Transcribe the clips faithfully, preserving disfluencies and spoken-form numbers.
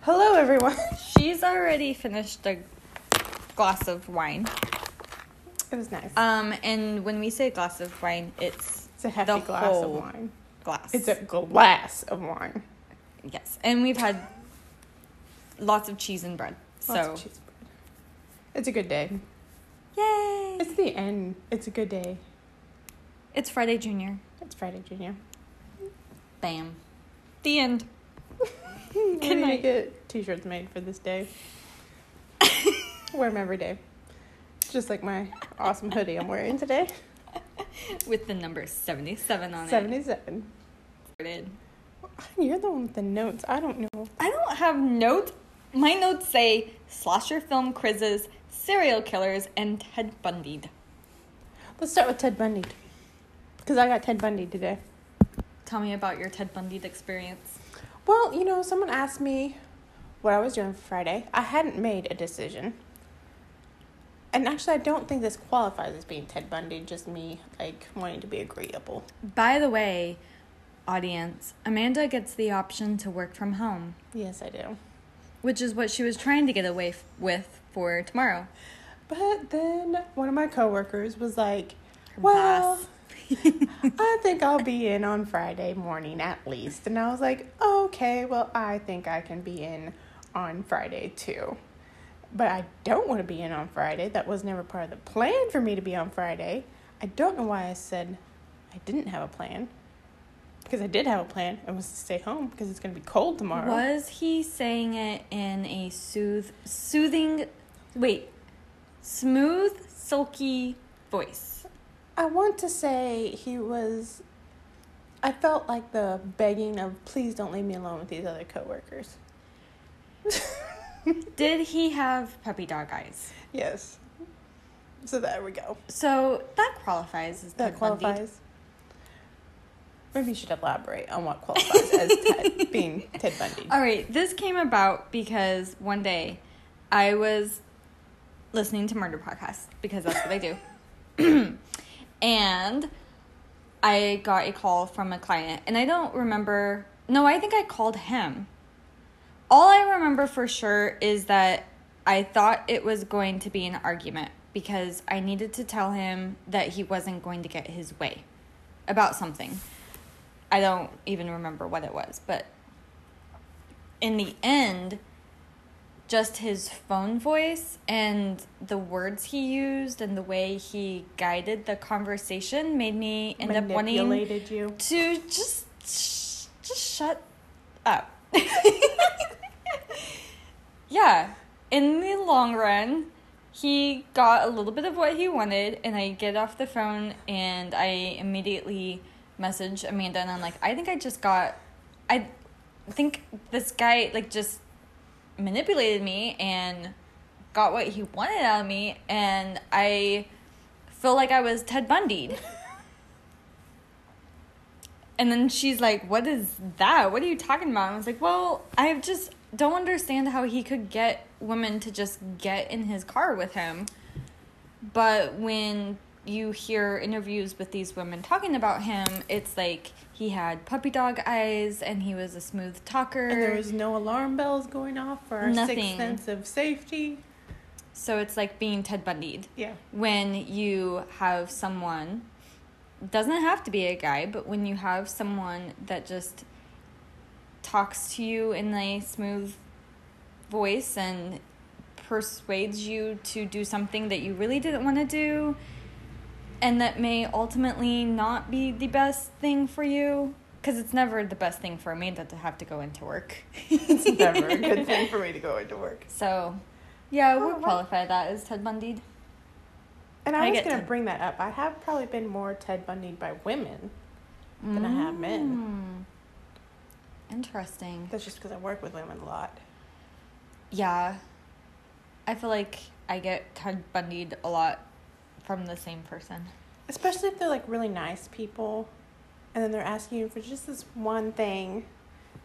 Hello everyone. She's already finished a glass of wine. It was nice. Um, and when we say glass of wine, it's, it's a hefty glass of wine. Glass. It's a glass of wine. Yes, and we've had lots of cheese and bread. Lots so. of cheese and bread. It's a good day. Yay! It's the end. It's a good day. It's Friday Junior. It's Friday Junior. Bam. The end. Can I get t-shirts made for this day? Wear them every day. Just like my awesome hoodie I'm wearing today. With the number seventy-seven on seventy-seven. It. seventy-seven. You're the one with the notes. I don't know. I don't have notes. My notes say slasher film quizzes, serial killers, and Ted Bundy. Let's start with Ted Bundy. Because I got Ted Bundy today. Tell me about your Ted Bundy experience. Well, you know, someone asked me what I was doing Friday. I hadn't made a decision. And actually, I don't think this qualifies as being Ted Bundy, just me, like, wanting to be agreeable. By the way, audience, Amanda gets the option to work from home. Yes, I do. Which is what she was trying to get away f- with for tomorrow. But then one of my coworkers was like, Her well, I think I'll be in on Friday morning at least. And I was like, okay, well, I think I can be in on Friday too. But I don't want to be in on Friday. That was never part of the plan for me to be on Friday. I don't know why I said I didn't have a plan. Because I did have a plan. It was to stay home because it's going to be cold tomorrow. Was he saying it in a sooth- soothing, wait, smooth, sulky voice? I want to say he was, I felt like the begging of, please don't leave me alone with these other coworkers. Did he have puppy dog eyes? Yes. So there we go. So that qualifies as Ted That qualifies. Bundy. Maybe you should elaborate on what qualifies as Ted, being Ted Bundy. All right. This came about because one day I was listening to murder podcasts because that's what I do. And I got a call from a client. And I don't remember. No, I think I called him. All I remember for sure is that I thought it was going to be an argument because I needed to tell him that he wasn't going to get his way about something. I don't even remember what it was, but in the end, just his phone voice and the words he used and the way he guided the conversation made me end up wanting you. to just, sh- just shut up. Yeah, in the long run, he got a little bit of what he wanted, and I get off the phone, and I immediately message Amanda, and I'm like, I think I just got, I think this guy, like, just manipulated me and got what he wanted out of me, and I feel like I was Ted Bundy'd. And then she's like, what is that? What are you talking about? And I was like, well, I just don't understand how he could get women to just get in his car with him. But when you hear interviews with these women talking about him, it's like he had puppy dog eyes and he was a smooth talker. And there was no alarm bells going off for our sixth sense of safety. So it's like being Ted Bundy'd. Yeah. When you have someone... doesn't have to be a guy, but when you have someone that just talks to you in a smooth voice and persuades you to do something that you really didn't want to do and that may ultimately not be the best thing for you, because it's never the best thing for Amanda to have to go into work. It's never a good thing for me to go into work. So, yeah, oh, we'll qualify what? that as Ted Bundy'd. And I, I was going to bring that up. I have probably been more Ted Bundy'd by women than mm. I have men. Interesting. That's just because I work with women a lot. Yeah. I feel like I get Ted Bundy'd a lot from the same person. Especially if they're, like, really nice people. And then they're asking you for just this one thing.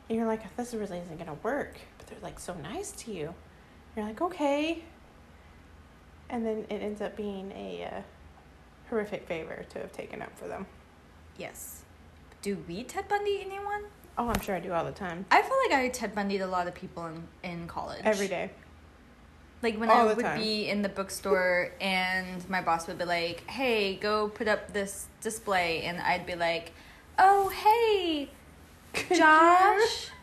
And you're like, this really isn't going to work. But they're, like, so nice to you. You're like, okay. And then it ends up being a uh, horrific favor to have taken up for them. Yes. Do we Ted Bundy anyone? Oh, I'm sure I do all the time. I feel like I Ted Bundy'd a lot of people in, in college. Every day. Like, when all I would time. be in the bookstore and my boss would be like, hey, go put up this display. And I'd be like, oh, hey, Could Josh, you?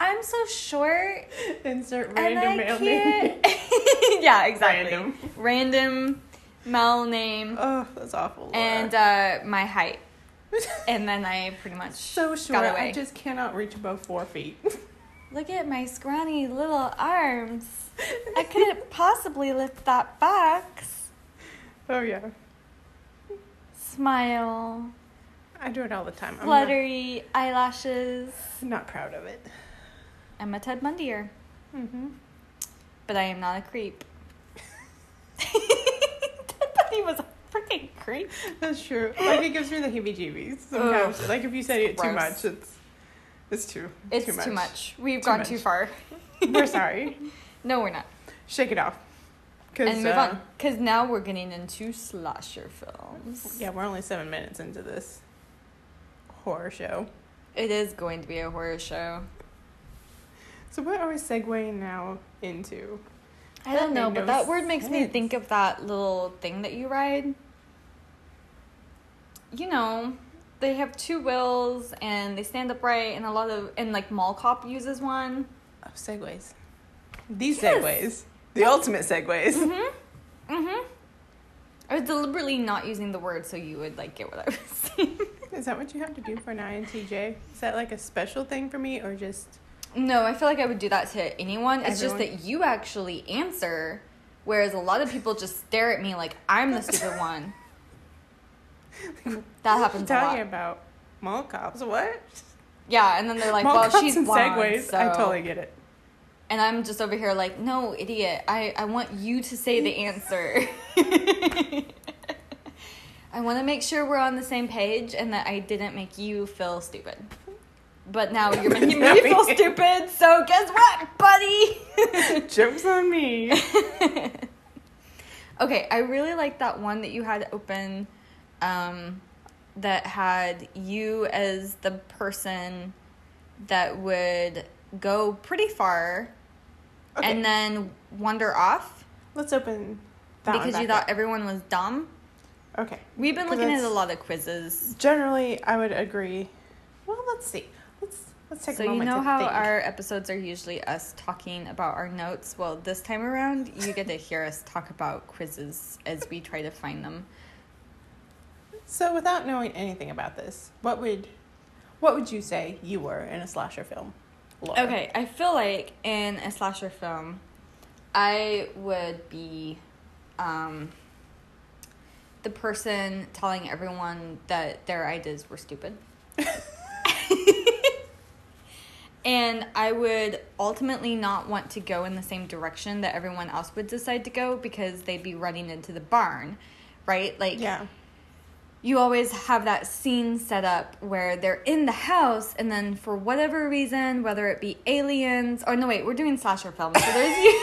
I'm so short. Insert random male name. Yeah, exactly. Random. Random male name. Oh, that's awful. Laura. And uh, my height. And then I pretty much so short, got away. I just cannot reach above four feet. Look at my scrawny little arms. I couldn't possibly lift that box. Oh, yeah. Smile. I do it all the time. Fluttery not, eyelashes. Not proud of it. I'm a Ted Bundy-er. Mm-hmm. But I am not a creep. Ted Bundy was a freaking creep. That's true. Like, it gives me the heebie-jeebies sometimes. Ugh, like, if you say it gross. too much, it's it's too, it's too much. It's too much. We've too gone much. too far. We're sorry. No, we're not. Shake it off. Cause, and move uh, on. Because now we're getting into slasher films. Yeah, we're only seven minutes into this horror show. It is going to be a horror show. So what are we segueing now into? I that don't know, but no that word makes sense. Me think of that little thing that you ride. You know, they have two wheels, and they stand upright, and a lot of... And, like, Mall Cop uses one. Oh, segways. These yes. segues. The yes. ultimate segues. Mm-hmm. Mm-hmm. I was deliberately not using the word so you would, like, get what I was saying. Is that what you have to do for an I N T J? Is that, like, a special thing for me, or just... No, I feel like I would do that to anyone. It's Everyone. just that you actually answer, whereas a lot of people just stare at me like I'm the stupid one. That happens a lot. Talking about mall cops, what? Yeah, and then they're like, mall well, cops she's and blonde. Segways. So. I totally get it. And I'm just over here like, no, idiot. I, I want you to say the answer. I want to make sure we're on the same page and that I didn't make you feel stupid. But now you're making me feel stupid, so guess what, buddy? Joke's on me. Okay, I really like that one that you had open um, that had you as the person that would go pretty far okay. and then wander off. Let's open that because one. Because you thought up. everyone was dumb. Okay. We've been looking at a lot of quizzes. Generally, I would agree. Well, let's see. Let's let's take so a moment to So you know how think. Our episodes are usually us talking about our notes? Well, this time around, you get to hear us talk about quizzes as we try to find them. So without knowing anything about this, what would what would you say you were in a slasher film, Laura? Okay, I feel like in a slasher film, I would be um, the person telling everyone that their ideas were stupid. And I would ultimately not want to go in the same direction that everyone else would decide to go because they'd be running into the barn, right? Like, yeah. You always have that scene set up where they're in the house and then for whatever reason, whether it be aliens... Or no, wait, we're doing slasher films. So there's you...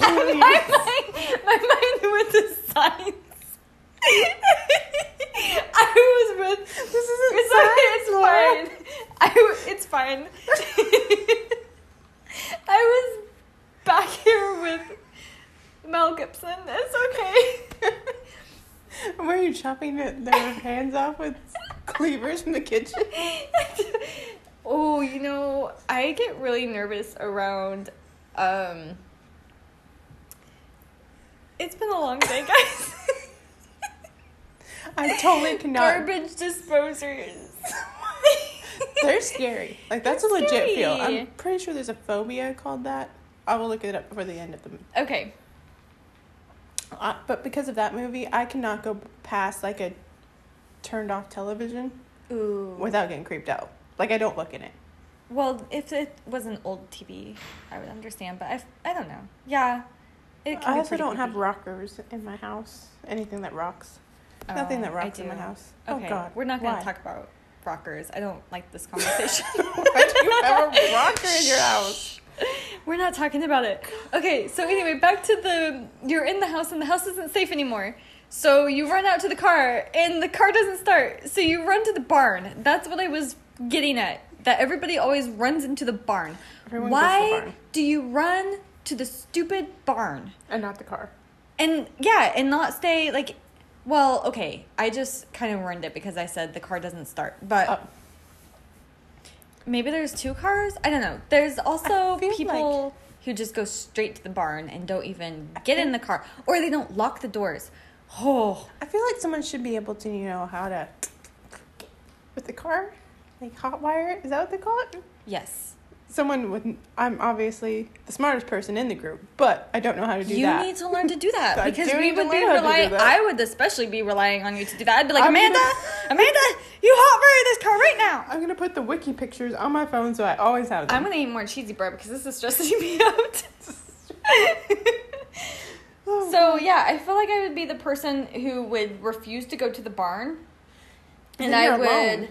my, mind, my mind went to science. I was with... This isn't it's science, okay, it's fine. I, it's fine. I was back here with Mel Gibson. It's okay. Were you chopping the, their hands off with cleavers from the kitchen? Oh, you know, I get really nervous around... Um, it's been a long day, guys. I totally cannot. Garbage disposers. They're scary. Like, that's They're a legit scary. feel. I'm pretty sure there's a phobia called that. I will look it up before the end of the movie. Okay. Uh, but because of that movie, I cannot go past, like, a turned-off television Ooh. without getting creeped out. Like, I don't look in it. Well, if it was an old T V, I would understand. But I've, I don't know. Yeah. It can I also don't creepy. have rockers in my house. Anything that rocks. Nothing that rocks in my house. Okay. Oh, God. We're not going to talk about rockers. I don't like this conversation. Why do you have a rocker in your house? We're not talking about it. Okay, so anyway, back to the, you're in the house and the house isn't safe anymore. So you run out to the car and the car doesn't start. So you run to the barn. That's what I was getting at. That everybody always runs into the barn. Everyone Why goes to the barn. do you run to the stupid barn? And not the car. And yeah, and not stay like, well, okay. I just kind of ruined it because I said the car doesn't start. But oh. maybe there's two cars? I don't know. There's also people like who just go straight to the barn and don't even I get in the car. Or they don't lock the doors. Oh. I feel like someone should be able to, you know, how to with the car. Like hot wire, is that what they call it? Yes. Someone wouldn't. I'm obviously the smartest person in the group, but I don't know how to do you that. You need to learn to do that so because we would be relying. I would especially be relying on you to do that. I'd be like, I'm Amanda, gonna, Amanda, you hot wire this car right now. I'm gonna put the wiki pictures on my phone so I always have them. I'm gonna eat more cheesy bread because this is stressing me out. Oh, so yeah, I feel like I would be the person who would refuse to go to the barn, and I would. Alone.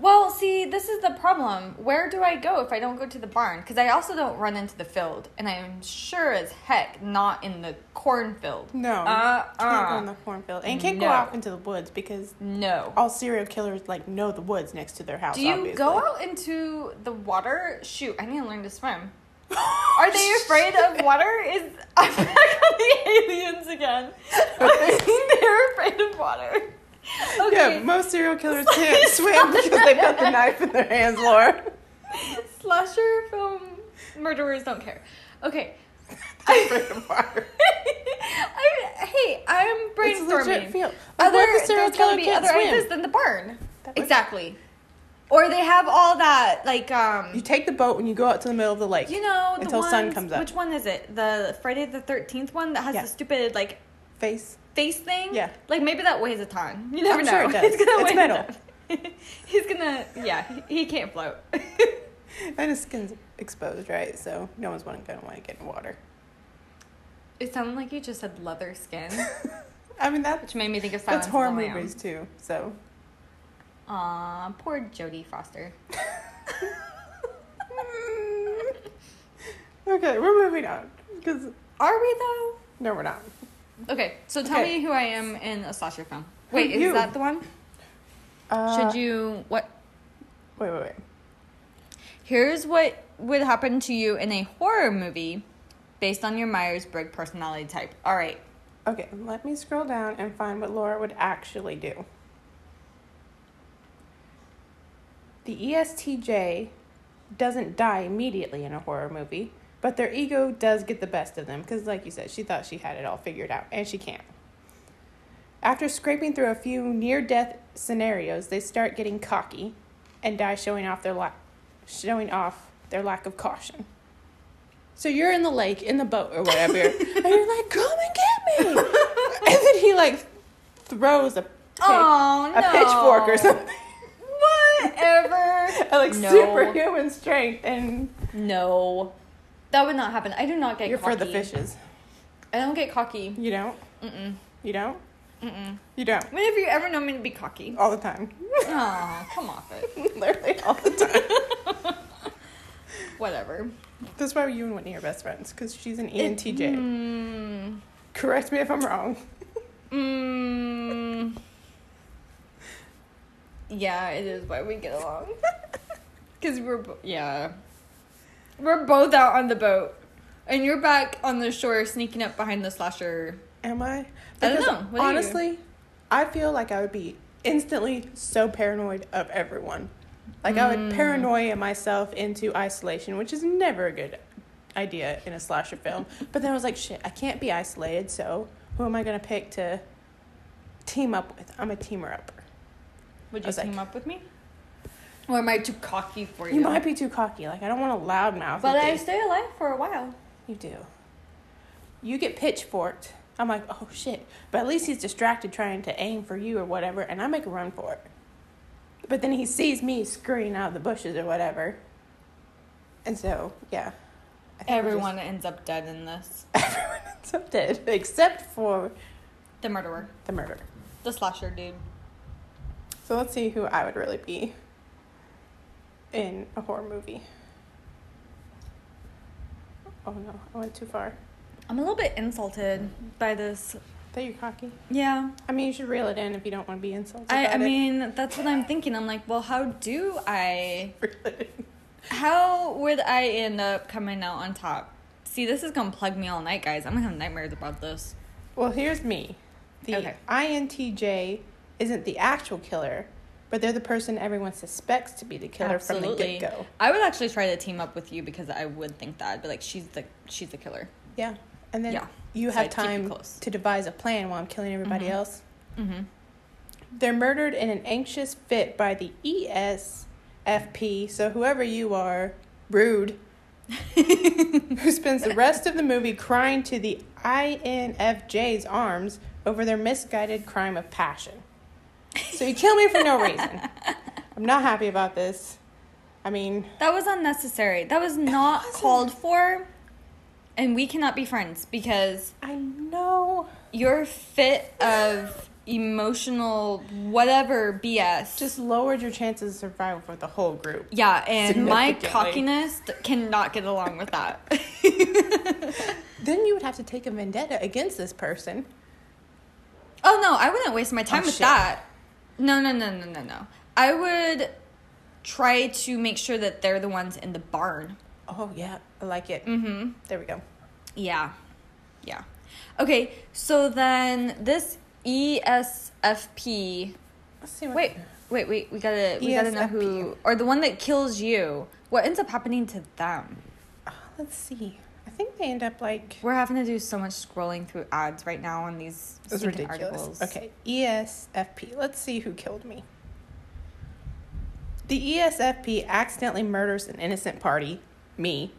Well, see, this is the problem. Where do I go if I don't go to the barn? Because I also don't run into the field, and I'm sure as heck not in the cornfield. No, uh, can't uh, go in the cornfield, and can't no. go out into the woods because no, all serial killers like know the woods next to their house. Do you obviously. go out into the water? Shoot, I need to learn to swim. Are they afraid of water? Is I'm back on the aliens again? They're afraid of water. Okay. Yeah, most serial killers can't swim because they've got the knife in their hands, Laura. Slasher film murderers don't care. Okay. I'm afraid of water. I, hey, I'm brainstorming. It's other, there's got to be other swim. ideas than the barn. Exactly. Or they have all that, like... um. You take the boat and you go out to the middle of the lake. You know, the Until ones, sun comes up. Which one is it? The Friday the thirteenth one that has yeah. the stupid, like... Face. Face thing? Yeah. Like, maybe that weighs a ton. You never I'm know. Sure it does. It's, gonna it's metal. It He's gonna, yeah, he, he can't float. And his skin's exposed, right? So no one's gonna want to get in water. It sounded like you just said leather skin. I mean, that... Which made me think of Silence of the Lambs. That's horror movies, too, so... Aw, poor Jodie Foster. Okay, we're moving on. Cause Are we, though? No, we're not. Okay, so tell okay. me who I am in a slasher film. Wait, is you? that the one? Uh, Should you... What? Wait, wait, wait. Here's what would happen to you in a horror movie based on your Myers-Briggs personality type. All right. Okay, let me scroll down and find what Laura would actually do. The E S T J doesn't die immediately in a horror movie. But their ego does get the best of them. Because like you said, she thought she had it all figured out. And she can't. After scraping through a few near-death scenarios, they start getting cocky. And die showing off their la- showing off their lack of caution. So you're in the lake, in the boat or whatever. And you're like, come and get me. And then he like throws a, pick, oh, no. a pitchfork or something. Whatever. And like no. superhuman strength. and No. That would not happen. I do not get You're cocky. You're for the fishes. I don't get cocky. You don't? Mm-mm. You don't? Mm-mm. You don't? When have you ever known me to be cocky? All the time. Aw, come off it. Literally all the time. Whatever. That's why you and Whitney are best friends, because she's an E N T J. It, mm, correct me if I'm wrong. mm, yeah, it is why we get along. Because we're... Bo- yeah. We're both out on the boat, and you're back on the shore sneaking up behind the slasher. Am I? Because I don't know. What honestly, I feel like I would be instantly so paranoid of everyone. Like, mm. I would paranoia myself into isolation, which is never a good idea in a slasher film. But then I was like, shit, I can't be isolated, so who am I going to pick to team up with? I'm a teamer-upper. Would you team like, up with me? Or am I too cocky for you? You might be too cocky. Like, I don't want a loud mouth. But I stay alive for a while. You do. You get pitchforked. I'm like, oh, shit. But at least he's distracted trying to aim for you or whatever, and I make a run for it. But then he sees me scurrying out of the bushes or whatever. And so, yeah. Everyone just... ends up dead in this. Everyone ends up dead. Except for... The murderer. The murderer. The slasher dude. So let's see who I would really be in a horror movie. Oh, no. I went too far. I'm a little bit insulted by this. That you're cocky? Yeah. I mean, you should reel it in if you don't want to be insulted. I, I mean, it. That's what I'm thinking. I'm like, well, how do I... how would I end up coming out on top? See, this is going to plug me all night, guys. I'm going to have nightmares about this. Well, here's me. The okay. I N T J isn't the actual killer, but they're the person everyone suspects to be the killer. Absolutely. From the get-go. I would actually try to team up with you because I would think that. But, like, she's the, she's the killer. Yeah. And then yeah. you so have I'd time to devise a plan while I'm killing everybody mm-hmm. else. Mm-hmm. They're murdered in an anxious fit by the E S F P. So whoever you are, rude, who spends the rest of the movie crying to the I N F J's arms over their misguided crime of passion. So you kill me for no reason. I'm not happy about this. I mean... that was unnecessary. That was not called for. And we cannot be friends because... I know. Your fit of emotional whatever B S just lowered your chances of survival for the whole group. Yeah, and my cockiness cannot get along with that. Then you would have to take a vendetta against this person. Oh, no, I wouldn't waste my time oh, with shit. that. No, no, no, no, no, no. I would try to make sure that they're the ones in the barn. Oh, yeah. I like it. Mm-hmm. There we go. Yeah. Yeah. Okay, so then this E S F P... Let's see what... Wait, wait, wait. We gotta, we gotta know who... Or the one that kills you. What ends up happening to them? Oh, let's see. I think they end up like... We're having to do so much scrolling through ads right now on these ridiculous articles. Okay, E S F P. Let's see who killed me. The E S F P accidentally murders an innocent party, me,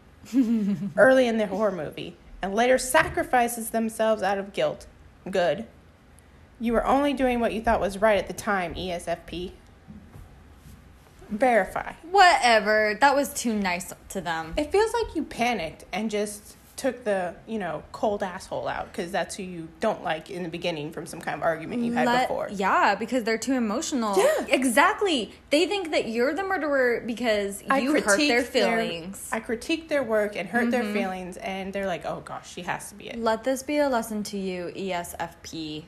early in the horror movie, and later sacrifices themselves out of guilt. Good. You were only doing what you thought was right at the time, E S F P. Verify. Whatever. That was too nice to them. It feels like you panicked and just took the, you know, cold asshole out because that's who you don't like in the beginning from some kind of argument you had Let, before. Yeah, because they're too emotional. Yeah. Exactly. They think that you're the murderer because I you hurt their feelings. Their, I critiqued their work and hurt mm-hmm. their feelings, and they're like, oh, gosh, she has to be it. Let this be a lesson to you, E S F P.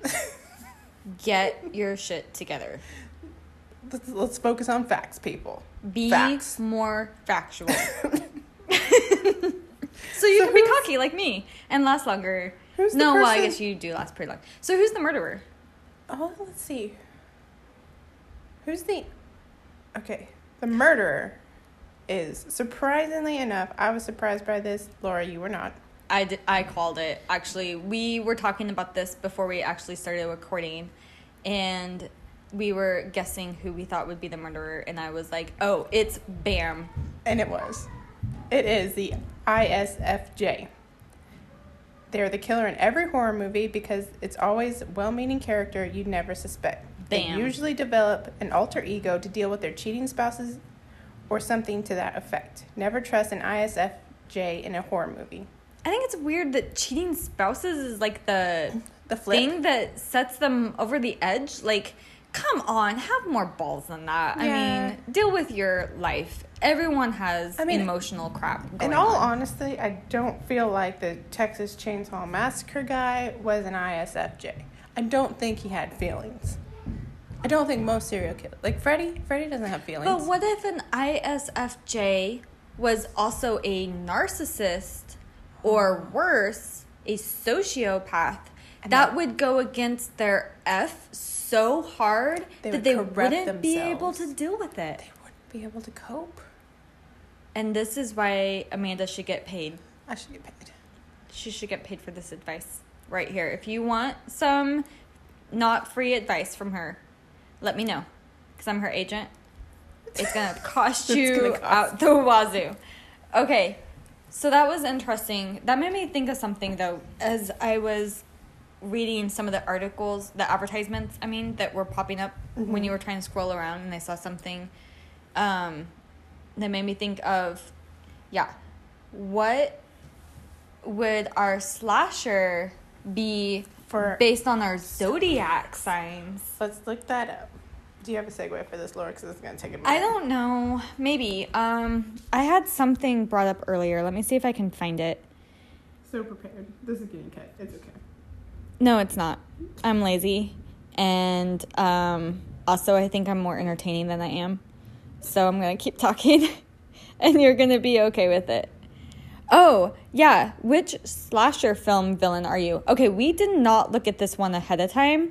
Get your shit together. Let's, let's focus on facts, people. Be facts. More factual. So you so can be cocky like me and last longer. Who's no, the person? Well, I guess you do last pretty long. So who's the murderer? Oh, let's see. Who's the... Okay. The murderer is, surprisingly enough, I was surprised by this. Laura, you were not. I, did, I called it. Actually, we were talking about this before we actually started recording, and we were guessing who we thought would be the murderer, and I was like, oh, it's Bam. And it was. It is the I S F J. They're the killer in every horror movie because it's always a well-meaning character you'd never suspect. Bam. They usually develop an alter ego to deal with their cheating spouses or something to that effect. Never trust an I S F J in a horror movie. I think it's weird that cheating spouses is, like, the, the thing that sets them over the edge. Like, come on, have more balls than that. Yeah. I mean, deal with your life. Everyone has I mean, emotional crap going on. In all on. honesty, I don't feel like the Texas Chainsaw Massacre guy was an I S F J. I don't think he had feelings. I don't think most serial killers... Like, Freddy? Freddy doesn't have feelings. But what if an I S F J was also a narcissist... or worse, a sociopath and that would go against their F so hard they that they wouldn't themselves. be able to deal with it. They wouldn't be able to cope. And this is why Amanda should get paid. I should get paid. She should get paid for this advice right here. If you want some not free advice from her, let me know. Because I'm her agent. It's going to cost you cost out the wazoo. Okay. So that was interesting. That made me think of something, though, as I was reading some of the articles, the advertisements, I mean, that were popping up mm-hmm. when you were trying to scroll around, and I saw something um, that made me think of, yeah, what would our slasher be for based on our zodiac signs? Let's look that up. Do you have a segue for this, Laura? Because this is going to take a minute. I don't know. Maybe. Um, I had something brought up earlier. Let me see if I can find it. so prepared. This is getting cut. It's okay. No, it's not. I'm lazy. And um, also, I think I'm more entertaining than I am. So I'm going to keep talking. And you're going to be okay with it. Oh, yeah. Which slasher film villain are you? Okay, we did not look at this one ahead of time.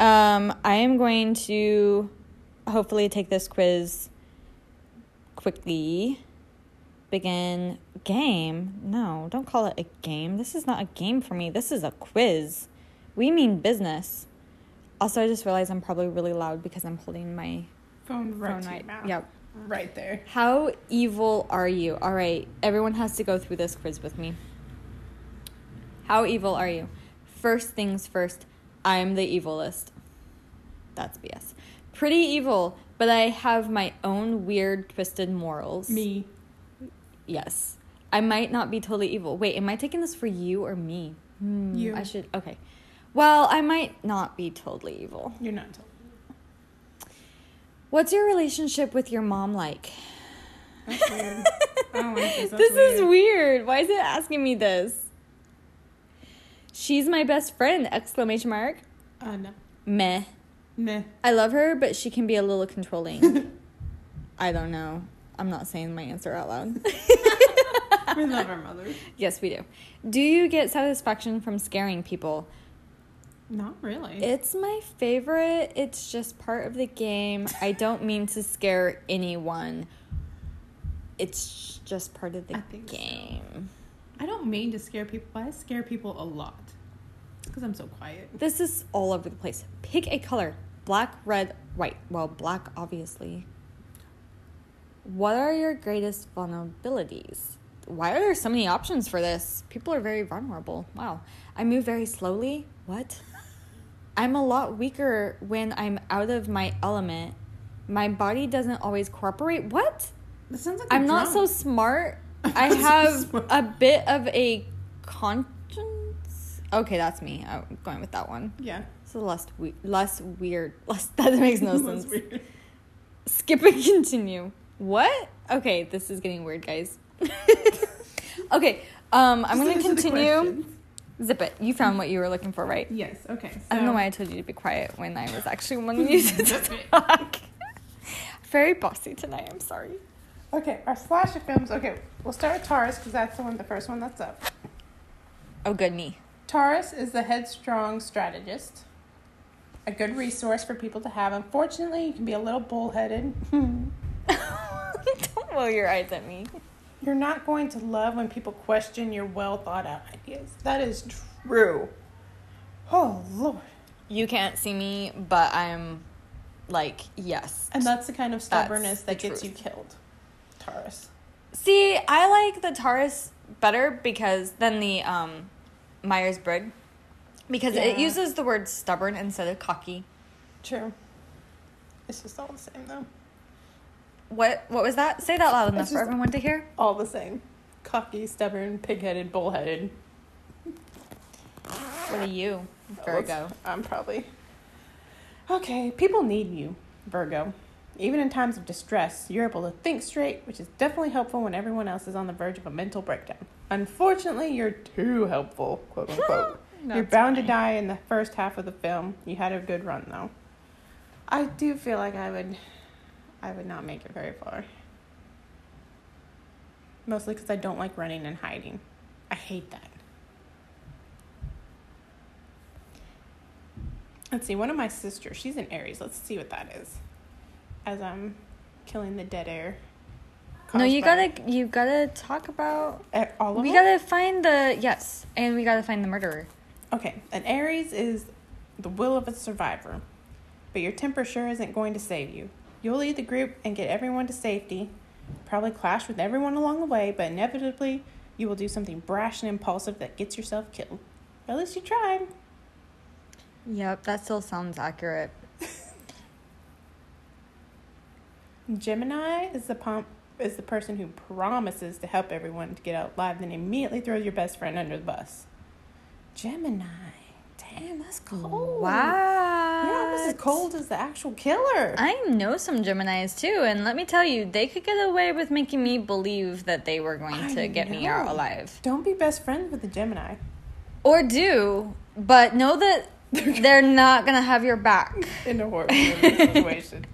Um, I am going to hopefully take this quiz quickly. Begin game. No, don't call it a game. This is not a game for me. This is a quiz. We mean business. Also, I just realized I'm probably really loud because I'm holding my phone right phone right, right. Yep. Right there. How evil are you? All right, everyone has to go through this quiz with me. How evil are you? First things first, I'm the evilest. That's B S. Pretty evil, but I have my own weird, twisted morals. Me. Yes. I might not be totally evil. Wait, am I taking this for you or me? Hmm, you. I should, okay. Well, I might not be totally evil. You're not totally evil. What's your relationship with your mom like? That's weird. I don't like this. That's this weird. is weird. Why is it asking me this? She's my best friend, exclamation mark. Uh, no. Meh. Meh. I love her, but she can be a little controlling. I don't know. I'm not saying my answer out loud. We love our mothers. Yes, we do. Do you get satisfaction from scaring people? Not really. It's my favorite. It's just part of the game. I don't mean to scare anyone. It's just part of the I think game. So. I don't mean to scare people, but I scare people a lot. Because I'm so quiet. This is all over the place. Pick a color. Black, red, white. Well, black, obviously. What are your greatest vulnerabilities? Why are there so many options for this? People are very vulnerable. Wow. I move very slowly. What? I'm a lot weaker when I'm out of my element. My body doesn't always cooperate. What? That sounds like I'm not so smart. I have so smart. a bit of a con... Okay, that's me. I'm going with that one. Yeah. So less, we- less weird. Less, that makes no sense. Weird. Skip and continue. What? Okay, this is getting weird, guys. Okay, um, I'm going to continue. Zip it. You found what you were looking for, right? Yes, okay. So. I don't know why I told you to be quiet when I was actually wanting you to talk. Very bossy tonight. I'm sorry. Okay, our slasher films. Okay, we'll start with Taurus because that's the one, the first one that's up. Oh, good, me. Taurus is the headstrong strategist, a good resource for people to have. Unfortunately, you can be a little bullheaded. Don't roll your eyes at me. You're not going to love when people question your well-thought-out ideas. That is true. Oh, Lord. You can't see me, but I'm like, yes. And that's the kind of stubbornness that gets you killed, Taurus. See, I like the Taurus better because than the... um. Myers-Briggs, because yeah. It uses the word stubborn instead of cocky. True. It's just all the same, though. What What was that? Say that loud enough for everyone to hear. All the same. Cocky, stubborn, pig-headed, bull-headed. What are you, Virgo? Oh, I'm probably... Okay, people need you, Virgo. Even in times of distress, you're able to think straight, which is definitely helpful when everyone else is on the verge of a mental breakdown. Unfortunately, you're too helpful, quote unquote. You're bound funny. to die in the first half of the film. You had a good run, though. I do feel like I would, I would not make it very far. Mostly because I don't like running and hiding. I hate that. Let's see. One of my sisters, she's an Aries. Let's see what that is. As I'm killing the dead air. No, you gotta, you gotta talk about all of. We gotta find the yes, and we gotta find the murderer. Okay, an Aries is the will of a survivor, but your temper sure isn't going to save you. You'll lead the group and get everyone to safety, probably clash with everyone along the way, but inevitably you will do something brash and impulsive that gets yourself killed. Or at least you tried. Yep, that still sounds accurate. Gemini is the pump. is the person who promises to help everyone to get out alive, then immediately throws your best friend under the bus. Gemini. Damn, that's cold. Wow. You're almost as cold as the actual killer. I know some Geminis, too. And let me tell you, they could get away with making me believe that they were going I to get know. me out alive. Don't be best friends with the Gemini. Or do, but know that they're not going to have your back. In a horrible situation.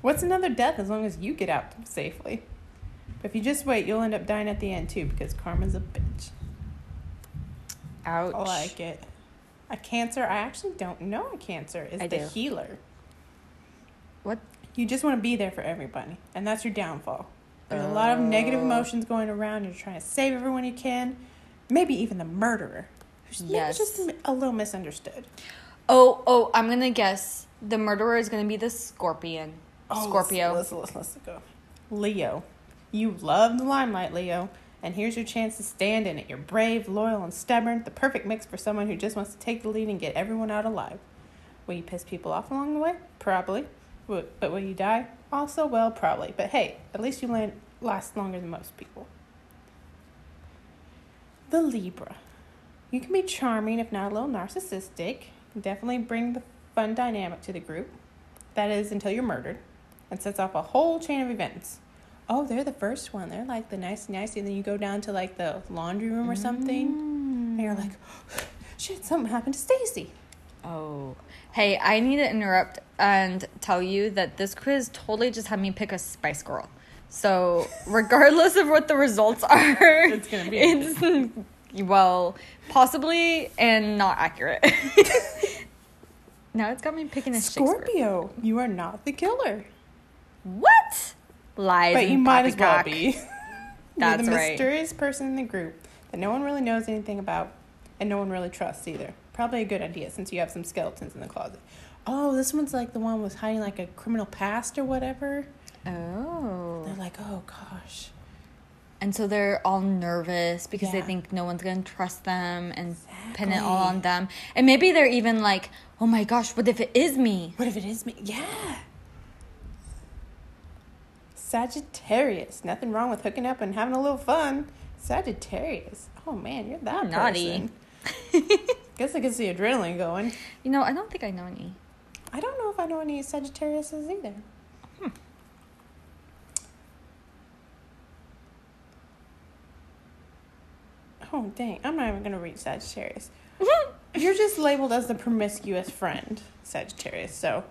What's another death as long as you get out safely? If you just wait, you'll end up dying at the end, too, because karma's a bitch. Ouch. I like it. A cancer? I actually don't know a cancer. Is the healer. What? You just want to be there for everybody, and that's your downfall. There's oh. a lot of negative emotions going around. You're trying to save everyone you can. Maybe even the murderer. Yes. Just a little misunderstood. Oh, oh, I'm going to guess. The murderer is going to be the scorpion. Oh, Scorpio. Let's, let's, let's, let's go. Leo. You love the limelight, Leo. And here's your chance to stand in it. You're brave, loyal, and stubborn. The perfect mix for someone who just wants to take the lead and get everyone out alive. Will you piss people off along the way? Probably. But will you die? Also, well, probably. But hey, at least you land, last longer than most people. The Libra. You can be charming, if not a little narcissistic. You definitely bring the fun dynamic to the group. That is, until you're murdered. And sets off a whole chain of events. Oh, they're the first one. They're like the nice, nice. And then you go down to like the laundry room or something. Mm. And you're like, shit, something happened to Stacy. Oh. Hey, I need to interrupt and tell you that this quiz totally just had me pick a Spice Girl. So regardless of what the results are, it's going to be it's, well, possibly and not accurate. Now it's got me picking a Scorpio. You are not the killer. What? Lies but you might as well be. That's You're the mysterious right. person in the group that no one really knows anything about and no one really trusts either. Probably a good idea since you have some skeletons in the closet. Oh, this one's like the one was hiding like a criminal past or whatever. Oh. They're like, oh gosh. And so they're all nervous because yeah. they think no one's going to trust them and exactly. pin it all on them. And maybe they're even like, oh my gosh, what if it is me? What if it is me? Yeah. Sagittarius. Nothing wrong with hooking up and having a little fun. Sagittarius. Oh, man, you're that naughty. Guess I can see adrenaline going. You know, I don't think I know any. I don't know if I know any Sagittariuses either. Hmm. Oh, dang. I'm not even going to read Sagittarius. You're just labeled as the promiscuous friend, Sagittarius, so...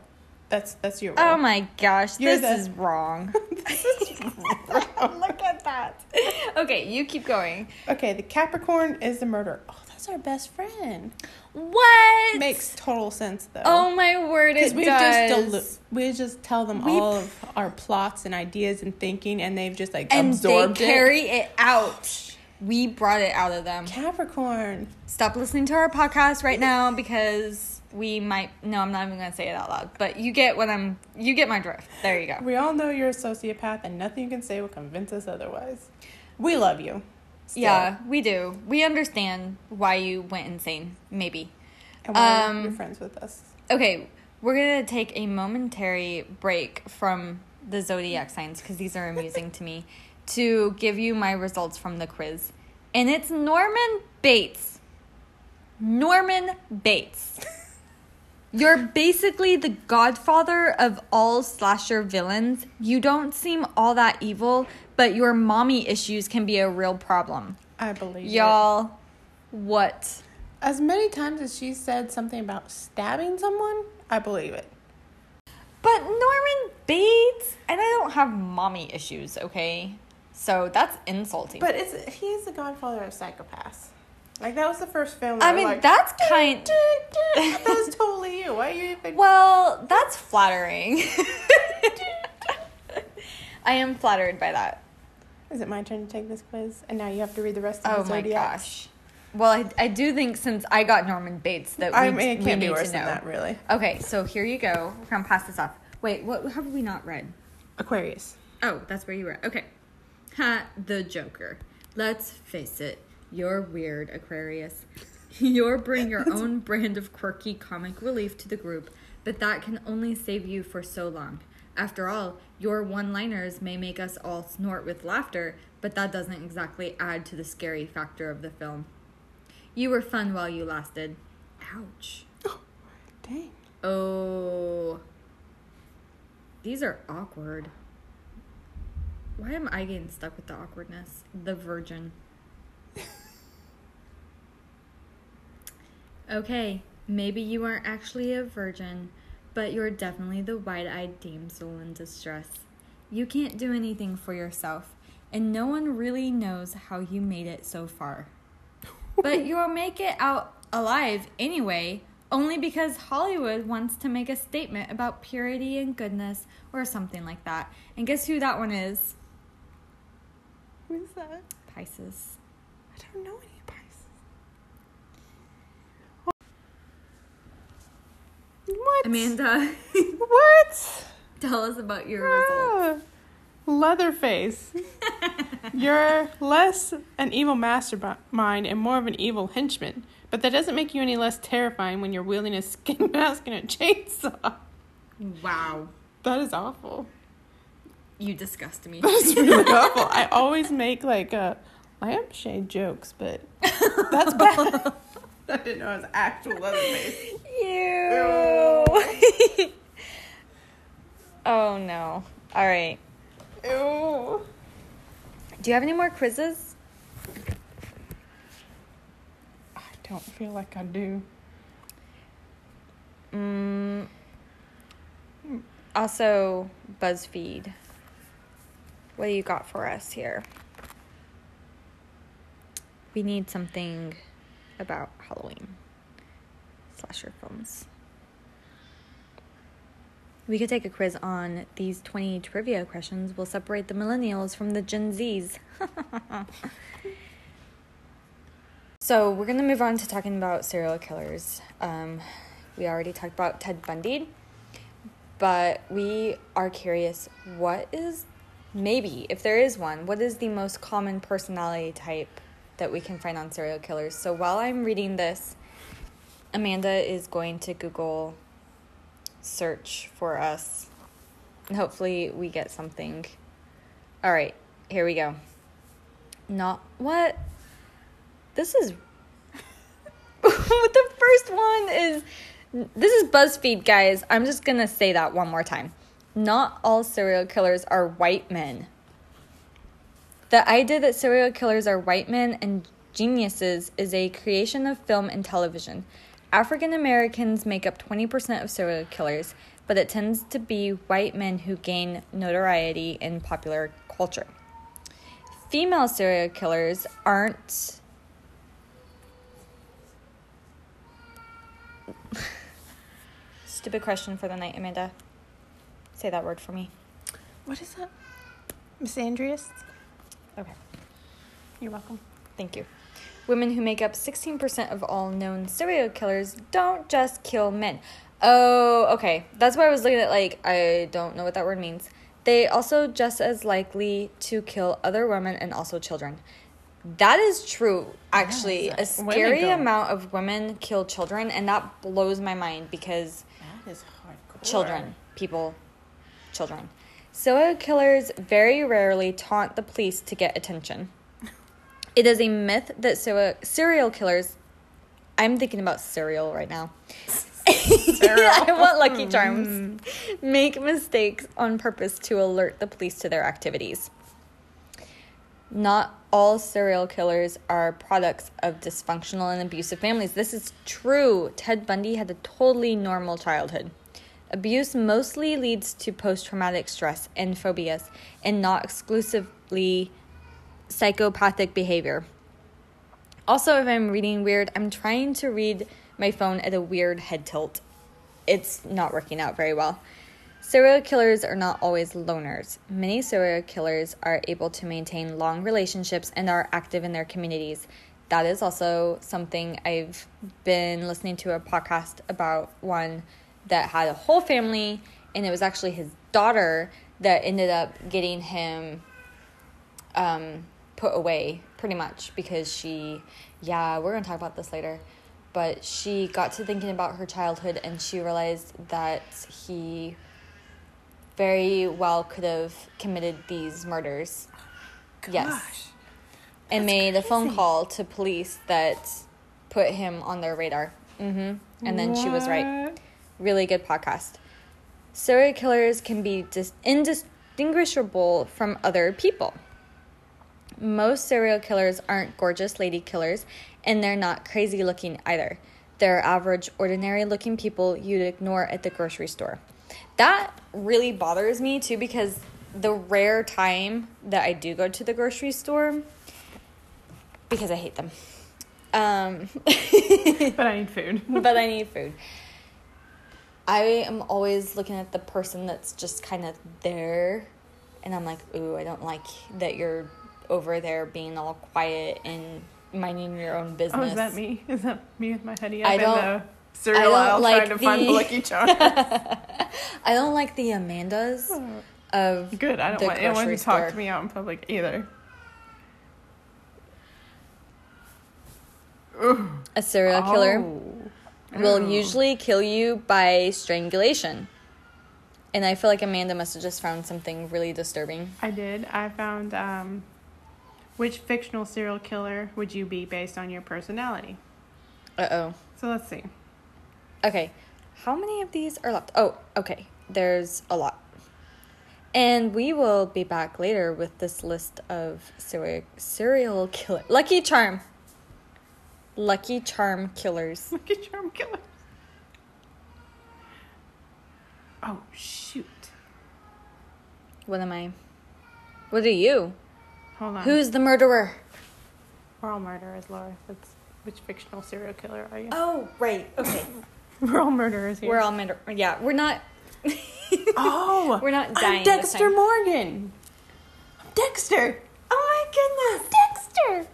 That's that's your role. Oh my gosh, You're this the... is wrong. This is wrong. Look at that. Okay, you keep going. Okay, the Capricorn is the murderer. Oh, that's our best friend. What? Makes total sense though. Oh my word, it we does. Just delu- we just tell them we... all of our plots and ideas and thinking, and they've just like and absorbed they carry it. carry it out. We brought it out of them. Capricorn. Stop listening to our podcast right now because. We might... No, I'm not even going to say it out loud. But you get what I'm... You get my drift. There you go. We all know you're a sociopath and nothing you can say will convince us otherwise. We love you. Still. Yeah, we do. We understand why you went insane. Maybe. And why um, you're friends with us. Okay, we're going to take a momentary break from the zodiac signs because these are amusing to me to give you my results from the quiz. And it's Norman Bates. Norman Bates. You're basically the godfather of all slasher villains. You don't seem all that evil, but your mommy issues can be a real problem. I believe Y'all, it. Y'all, what? As many times as she said something about stabbing someone, I believe it. But Norman Bates, and I don't have mommy issues, okay? So that's insulting. But it's, he's the godfather of psychopaths. Like, that was the first film. I mean, like, that's kind... That was totally you. Why are you even... Well, that's flattering. I am flattered by that. Is it my turn to take this quiz? And now you have to read the rest of oh the zodiac? Oh, my gosh. Well, I, I do think since I got Norman Bates that we, I mean, it can't be worse than that, really. Okay, so here you go. We're going to pass this off. Wait, what have we not read? Aquarius. Oh, that's where you were. Okay. Ha, the Joker. Let's face it. You're weird, Aquarius. You'll bring your own brand of quirky comic relief to the group, but that can only save you for so long. After all, your one-liners may make us all snort with laughter, but that doesn't exactly add to the scary factor of the film. You were fun while you lasted. Ouch. Oh, dang. Oh. These are awkward. Why am I getting stuck with the awkwardness? The virgin. Okay, maybe you aren't actually a virgin, but you're definitely the wide-eyed damsel in distress. You can't do anything for yourself, and no one really knows how you made it so far. But you'll make it out alive anyway, only because Hollywood wants to make a statement about purity and goodness or something like that. And guess who that one is? Who's that? Pisces. I don't know any Pisces. What? Amanda. What? Tell us about your ah, results. Leatherface. You're less an evil mastermind and more of an evil henchman. But that doesn't make you any less terrifying when you're wielding a skin mask and a chainsaw. Wow. That is awful. You disgust me. That is really awful. I always make, like, uh, lampshade jokes, but that's bad. I didn't know I was actual Leatherface. Ew. Ew. Oh, no. All right. Ew. Do you have any more quizzes? I don't feel like I do. Mm. Also, BuzzFeed. What do you got for us here? We need something about Halloween. Slasher films. We could take a quiz on these twenty trivia questions. We'll separate the millennials from the Gen Zs. So we're going to move on to talking about serial killers. Um, we already talked about Ted Bundy, but we are curious, what is, maybe, if there is one, what is the most common personality type that we can find on serial killers? So while I'm reading this, Amanda is going to Google search for us, and hopefully we get something. All right, here we go. Not what... This is, the first one is, this is BuzzFeed, guys. I'm just going to say that one more time. Not all serial killers are white men. The idea that serial killers are white men and geniuses is a creation of film and television. African Americans make up twenty percent of serial killers, but it tends to be white men who gain notoriety in popular culture. Female serial killers aren't... Stupid question for the night, Amanda. Say that word for me. What is that? Misandrist? Okay. You're welcome. Thank you. Women who make up sixteen percent of all known serial killers don't just kill men. Oh, okay. That's why I was looking at, like, I don't know what that word means. They also just as likely to kill other women and also children. That is true, actually. Yes. A scary amount of women kill children, and that blows my mind because that is hardcore. Children, people, children. Serial killers very rarely taunt the police to get attention. It is a myth that so- serial killers... I'm thinking about cereal right now. Cereal. I want Lucky Charms. Mm. Make mistakes on purpose to alert the police to their activities. Not all serial killers are products of dysfunctional and abusive families. This is true. Ted Bundy had a totally normal childhood. Abuse mostly leads to post-traumatic stress and phobias, and not exclusively psychopathic behavior. Also, if I'm reading weird, I'm trying to read my phone at a weird head tilt. It's not working out very well. Serial killers are not always loners. Many serial killers are able to maintain long relationships and are active in their communities. That is also something I've been listening to a podcast about, one that had a whole family, and it was actually his daughter that ended up getting him um, put away pretty much because she, yeah, we're going to talk about this later. But she got to thinking about her childhood and she realized that he... very well could have committed these murders. Gosh, yes. And made crazy. A phone call to police that put him on their radar. Mm-hmm. And then what? She was right. Really good podcast. Serial killers can be dis- indistinguishable from other people. Most serial killers aren't gorgeous lady killers, and they're not crazy looking either. They're average, ordinary looking people you'd ignore at the grocery store. That really bothers me too, because the rare time that I do go to the grocery store, because I hate them. Um, but I need food. but I need food. I am always looking at the person that's just kind of there, and I'm like, ooh, I don't like that you're over there being all quiet and minding your own business. Oh, is that me? Is that me with my hoodie up in the cereal aisle like trying to the... find Lucky Charms? I don't like the Amandas of Good, I don't want anyone to talk to me out in public either. A serial oh. killer will oh. usually kill you by strangulation. And I feel like Amanda must have just found something really disturbing. I did. I found... Um... Which fictional serial killer would you be based on your personality? Uh-oh. So let's see. Okay. How many of these are left? Oh, okay. There's a lot. And we will be back later with this list of serial, serial killer. Lucky Charm. Lucky Charm killers. Lucky Charm killers. Oh, shoot. What am I? What are you? Hold on. Who's the murderer? We're all murderers, Laura. That's, which fictional serial killer are you? Oh, right. Okay. We're all murderers here. We're all murderers. Yeah, we're not... oh! We're not dying. I'm Dexter Morgan! I'm Dexter! Oh my goodness! Dexter!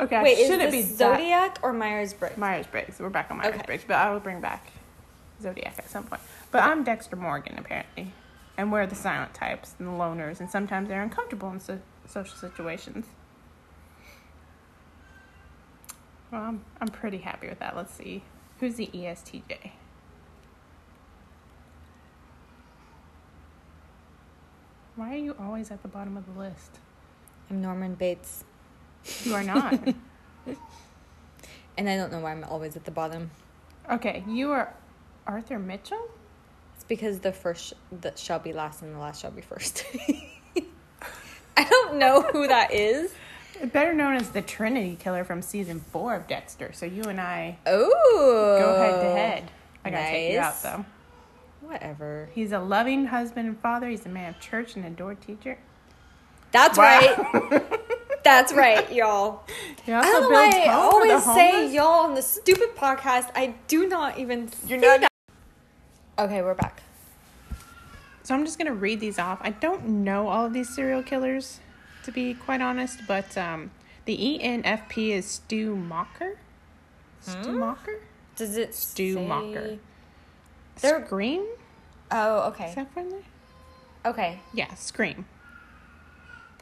Okay, wait, should it be Zodiac that? Or Myers-Briggs? Myers-Briggs. We're back on Myers-Briggs, okay. But I will bring back Zodiac at some point. But I'm Dexter Morgan, apparently. And we're the silent types and the loners, and sometimes they're uncomfortable in so... social situations. Well, I'm, I'm pretty happy with that. Let's see. Who's the E S T J? Why are you always at the bottom of the list? I'm Norman Bates. You are not. And I don't know why I'm always at the bottom. Okay, you are Arthur Mitchell? It's because the first that shall be last and the last shall be first. I don't know who that is. Better known as the Trinity Killer from season four of Dexter. So you and I oh, go head to head. I gotta nice. take you out though. Whatever. He's a loving husband and father. He's a man of church and adored teacher. That's wow. right. That's right, y'all. I don't know why I always say y'all on the stupid podcast. I do not even. You're not. That. Okay, we're back. So I'm just going to read these off. I don't know all of these serial killers, to be quite honest, but um, the E N F P is Stu Macher. Hmm? Stu Macher? Does it Stu say... Macher. They're... Scream? Oh, okay. Is that from there? Okay. Yeah, Scream.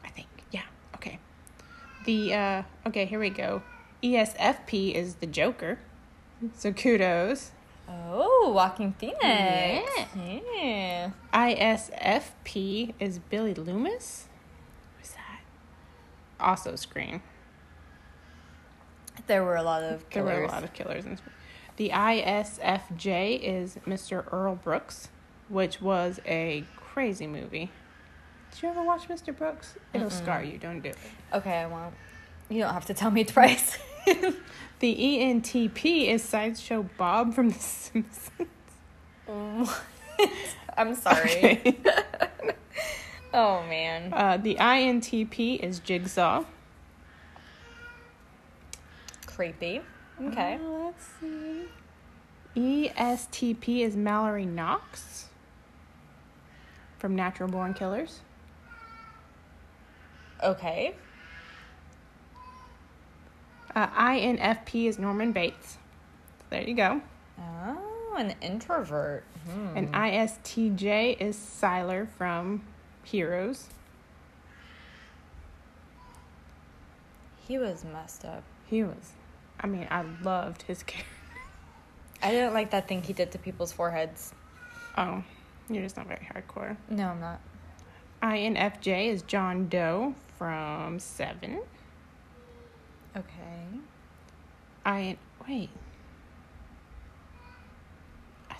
I think. Yeah, okay. The, uh, okay, here we go. E S F P is the Joker. So kudos. Oh, Joaquin Phoenix. Yeah. yeah. I S F P is Billy Loomis. Who's that? Also Scream. There were a lot of killers. There were a lot of killers. In the I S F J is Mister Earl Brooks, which was a crazy movie. Did you ever watch Mister Brooks? It'll mm-hmm. scar you. Don't do it. Okay, I won't. You don't have to tell me twice. The E N T P is Sideshow Bob from The Simpsons. What? I'm sorry. Okay. Oh, man. Uh, the I N T P is Jigsaw. Creepy. Okay. Uh, let's see. E S T P is Mallory Knox from Natural Born Killers. Okay. Uh, I N F P is Norman Bates. There you go. Oh, an introvert. Hmm. And I S T J is Siler from Heroes. He was messed up. He was. I mean, I loved his character. I didn't like that thing he did to people's foreheads. Oh, you're just not very hardcore. No, I'm not. I N F J is John Doe from seven. Okay. I wait.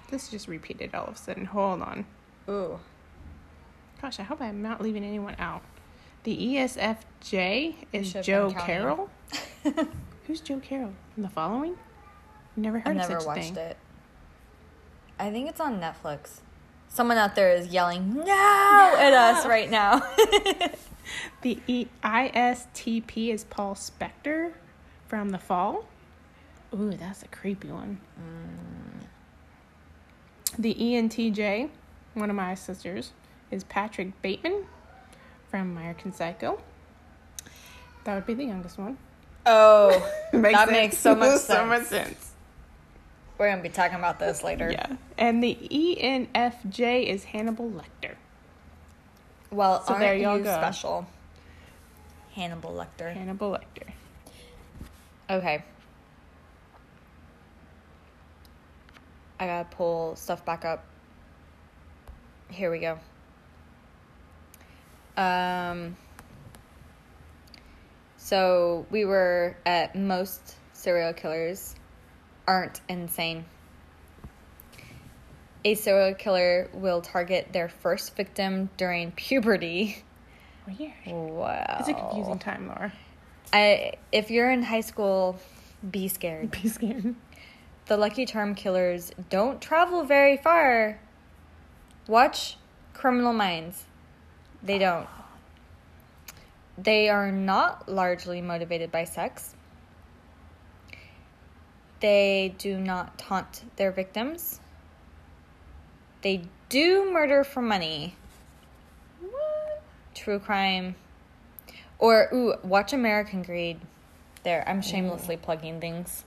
This just repeated all of a sudden. Hold on. Ooh. Gosh, I hope I'm not leaving anyone out. The E S F J is Joe Carroll. Who's Joe Carroll? In The Following? Never heard of such a thing. I never watched it. I think it's on Netflix. Someone out there is yelling, no, no! at us right now. The e- I S T P is Paul Spector from The Fall. Ooh, that's a creepy one. Mm. The E N T J, one of my sisters, is Patrick Bateman from American Psycho. That would be the youngest one. Oh, makes that sense. makes so much sense. so much sense. We're going to be talking about this later. Yeah. And the E N F J is Hannibal Lecter. Well, so aren't there you, you special? Hannibal Lecter. Hannibal Lecter. Okay. I gotta pull stuff back up. Here we go. Um. So we were at most serial killers aren't insane. A serial killer will target their first victim during puberty. Weird. Wow. It's a confusing time, Laura. I, if you're in high school, be scared. Be scared. The Lucky Charm killers don't travel very far. Watch Criminal Minds. They don't. They are not largely motivated by sex. They do not taunt their victims. They do murder for money. What? True crime. Or, ooh, watch American Greed. There, I'm shamelessly ooh. plugging things.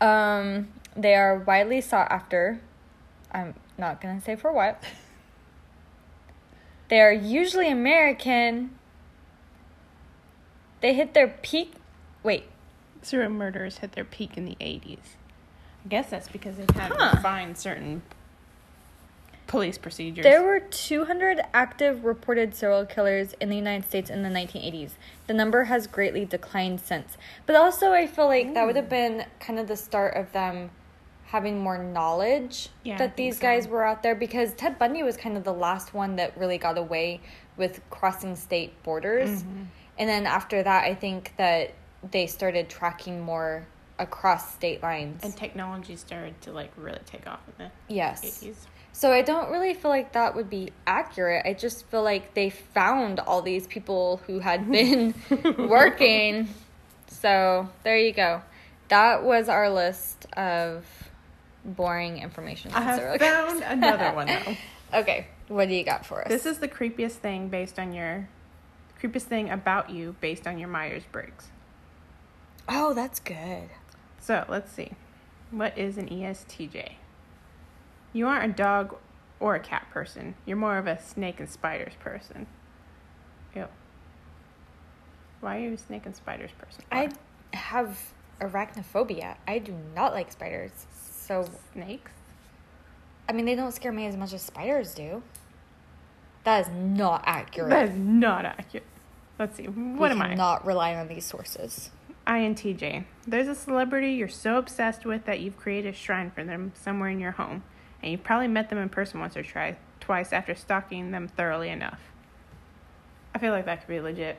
Um, they are widely sought after. I'm not going to say for what. They are usually American. They hit their peak. Wait. Serial murderers hit their peak in the eighties. I guess that's because they've had huh. to find certain police procedures. There were two hundred active reported serial killers in the United States in the nineteen eighties. The number has greatly declined since. But also, I feel like Ooh. that would have been kind of the start of them having more knowledge yeah, that these so. guys were out there. Because Ted Bundy was kind of the last one that really got away with crossing state borders. Mm-hmm. And then after that, I think that they started tracking more across state lines. And technology started to, like, really take off in the yes. eighties. So I don't really feel like that would be accurate. I just feel like they found all these people who had been working. So there you go. That was our list of boring information. I have found another one, though. Okay. What do you got for us? This is the creepiest thing based on your... creepiest thing about you based on your Myers-Briggs. Oh, that's good. So let's see. What is an E S T J? You aren't a dog or a cat person. You're more of a snake and spiders person. Ew. Why are you a snake and spiders person? Why? I have arachnophobia. I do not like spiders. So snakes? I mean, they don't scare me as much as spiders do. That is not accurate. That is not accurate. Let's see. What am I? We cannot rely on these sources. I N T J. There's a celebrity you're so obsessed with that you've created a shrine for them somewhere in your home. And you've probably met them in person once or try, twice after stalking them thoroughly enough. I feel like that could be legit.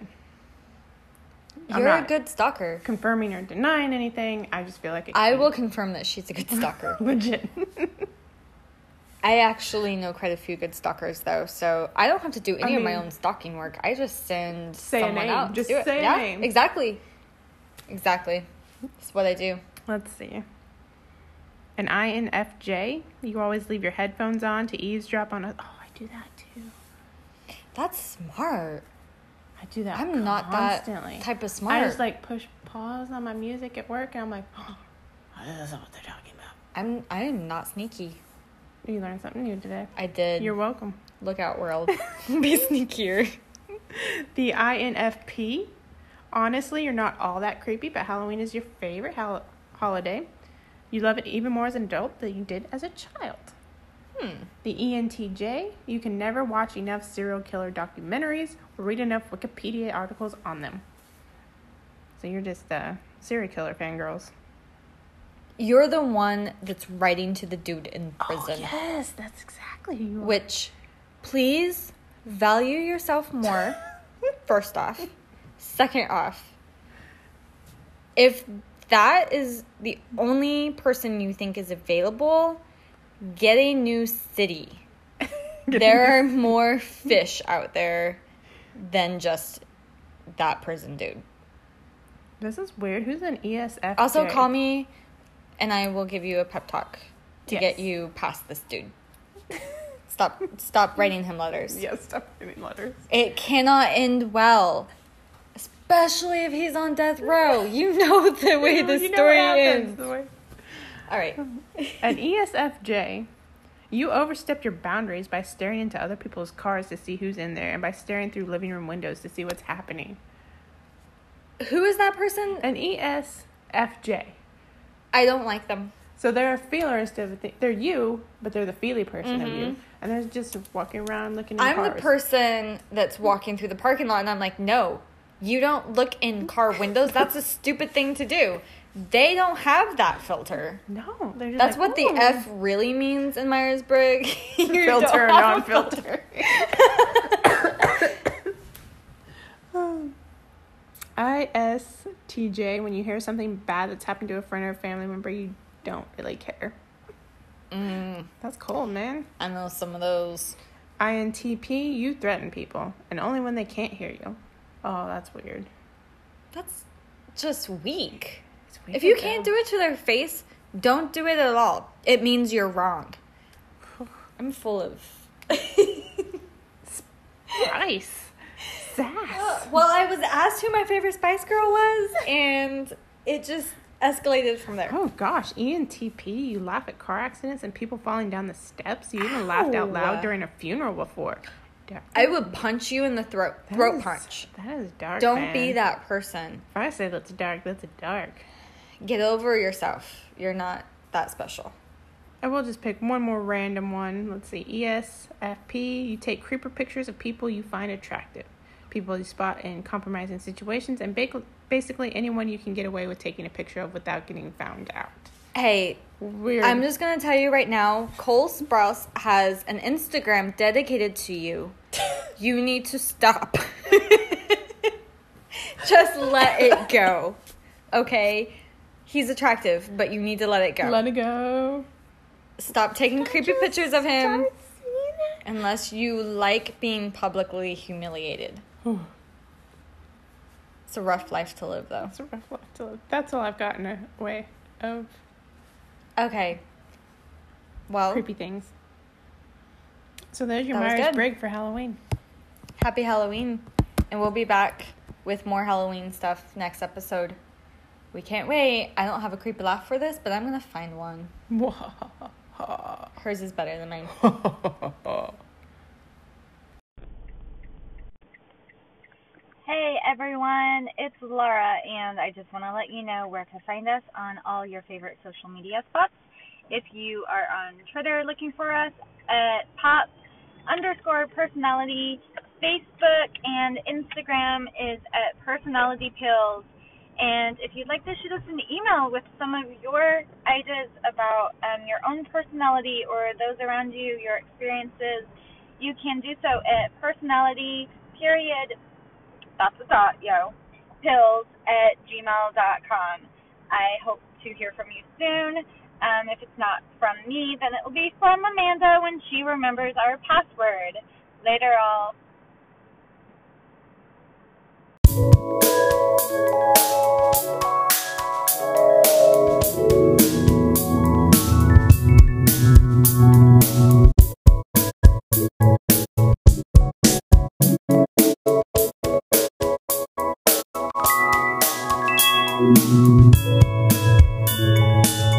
You're a good stalker. Confirming or denying anything. I just feel like it could. I will confirm that she's a good stalker. Legit. I actually know quite a few good stalkers, though, so I don't have to do any I mean, of my own stalking work. I just send say someone a name. out. Just to say it. a yeah, name. Exactly. Exactly. That's what I do. Let's see. An I N F J, you always leave your headphones on to eavesdrop on a... Oh, I do that, too. That's smart. I do that I'm constantly. not that type of smart. I just, like, push pause on my music at work, and I'm like, oh, this is what they're talking about. I'm, I am not sneaky. You learned something new today. I did. You're welcome. Look out, world. Be sneakier. The I N F P... Honestly, you're not all that creepy, but Halloween is your favorite ho- holiday. You love it even more as an adult than you did as a child. Hmm. The E N T J, you can never watch enough serial killer documentaries or read enough Wikipedia articles on them. So you're just uh, serial killer fangirls. you're the one that's writing to the dude in prison. Oh, yes, that's exactly who you are. Which, please value yourself more, first off. Second off, if that is the only person you think is available, get a new city. There are more fish out there than just that prison dude. This is weird. Who's an E S F J? Also, call me and I will give you a pep talk to yes. get you past this dude. Stop stop writing him letters. Yes, stop writing letters. It cannot end well. Especially if he's on death row. You know the way you know, the story you know what happens, ends. The way. All right. An E S F J... You overstep your boundaries by staring into other people's cars to see who's in there and by staring through living room windows to see what's happening. Who is that person? An E S F J. I don't like them. So they're a feeler instead of... Th- they're you, but they're the feely person mm-hmm. of you. And they're just walking around looking at I'm cars. I'm the person that's walking through the parking lot and I'm like, no, you don't look in car windows. That's a stupid thing to do. They don't have that filter. No. They're just That's like, what the F really means in Myers-Briggs. Filter or non-filter. um, I S T J, when you hear something bad that's happened to a friend or a family member, you don't really care. Mm. That's cold, man. I know some of those. I N T P, you threaten people, and only when they can't hear you. Oh, that's weird. That's just weak. If you can't do it to their face, don't do it at all. It means you're wrong. I'm full of... spice. Sass. Well, I was asked who my favorite Spice Girl was, and it just escalated from there. Oh, gosh. E N T P, you laugh at car accidents and people falling down the steps. You even Ow. laughed out loud during a funeral before. Dark. I would punch you in the throat. That throat is, punch. That is dark, Don't man. be that person. If I say that's dark, that's dark. Get over yourself. You're not that special. I will just pick one more random one. Let's see. E S F P. You take creeper pictures of people you find attractive. People you spot in compromising situations. And basically anyone you can get away with taking a picture of without getting found out. Hey, Weird. I'm just going to tell you right now, Cole Sprouse has an Instagram dedicated to you. You need to stop. Just let it go. Okay? He's attractive, but you need to let it go. Let it go. Stop taking creepy pictures of him unless you like being publicly humiliated. It's a rough life to live, though. It's a rough life to live. That's all I've gotten away of. Okay. Well. Creepy things. So there's your Myers-Briggs for Halloween. Happy Halloween. And we'll be back with more Halloween stuff next episode. We can't wait. I don't have a creepy laugh for this, but I'm going to find one. Hers is better than mine. Hey everyone, it's Laura, and I just want to let you know where to find us on all your favorite social media spots. If you are on Twitter looking for us at pop underscore personality, Facebook and Instagram is at personality pills. And if you'd like to shoot us an email with some of your ideas about um, your own personality or those around you, your experiences, you can do so at personality period. That's a thought, yo. Pills at gmail dot com. I hope to hear from you soon. Um, if it's not from me, then it will be from Amanda when she remembers our password. Later, all. Thank you.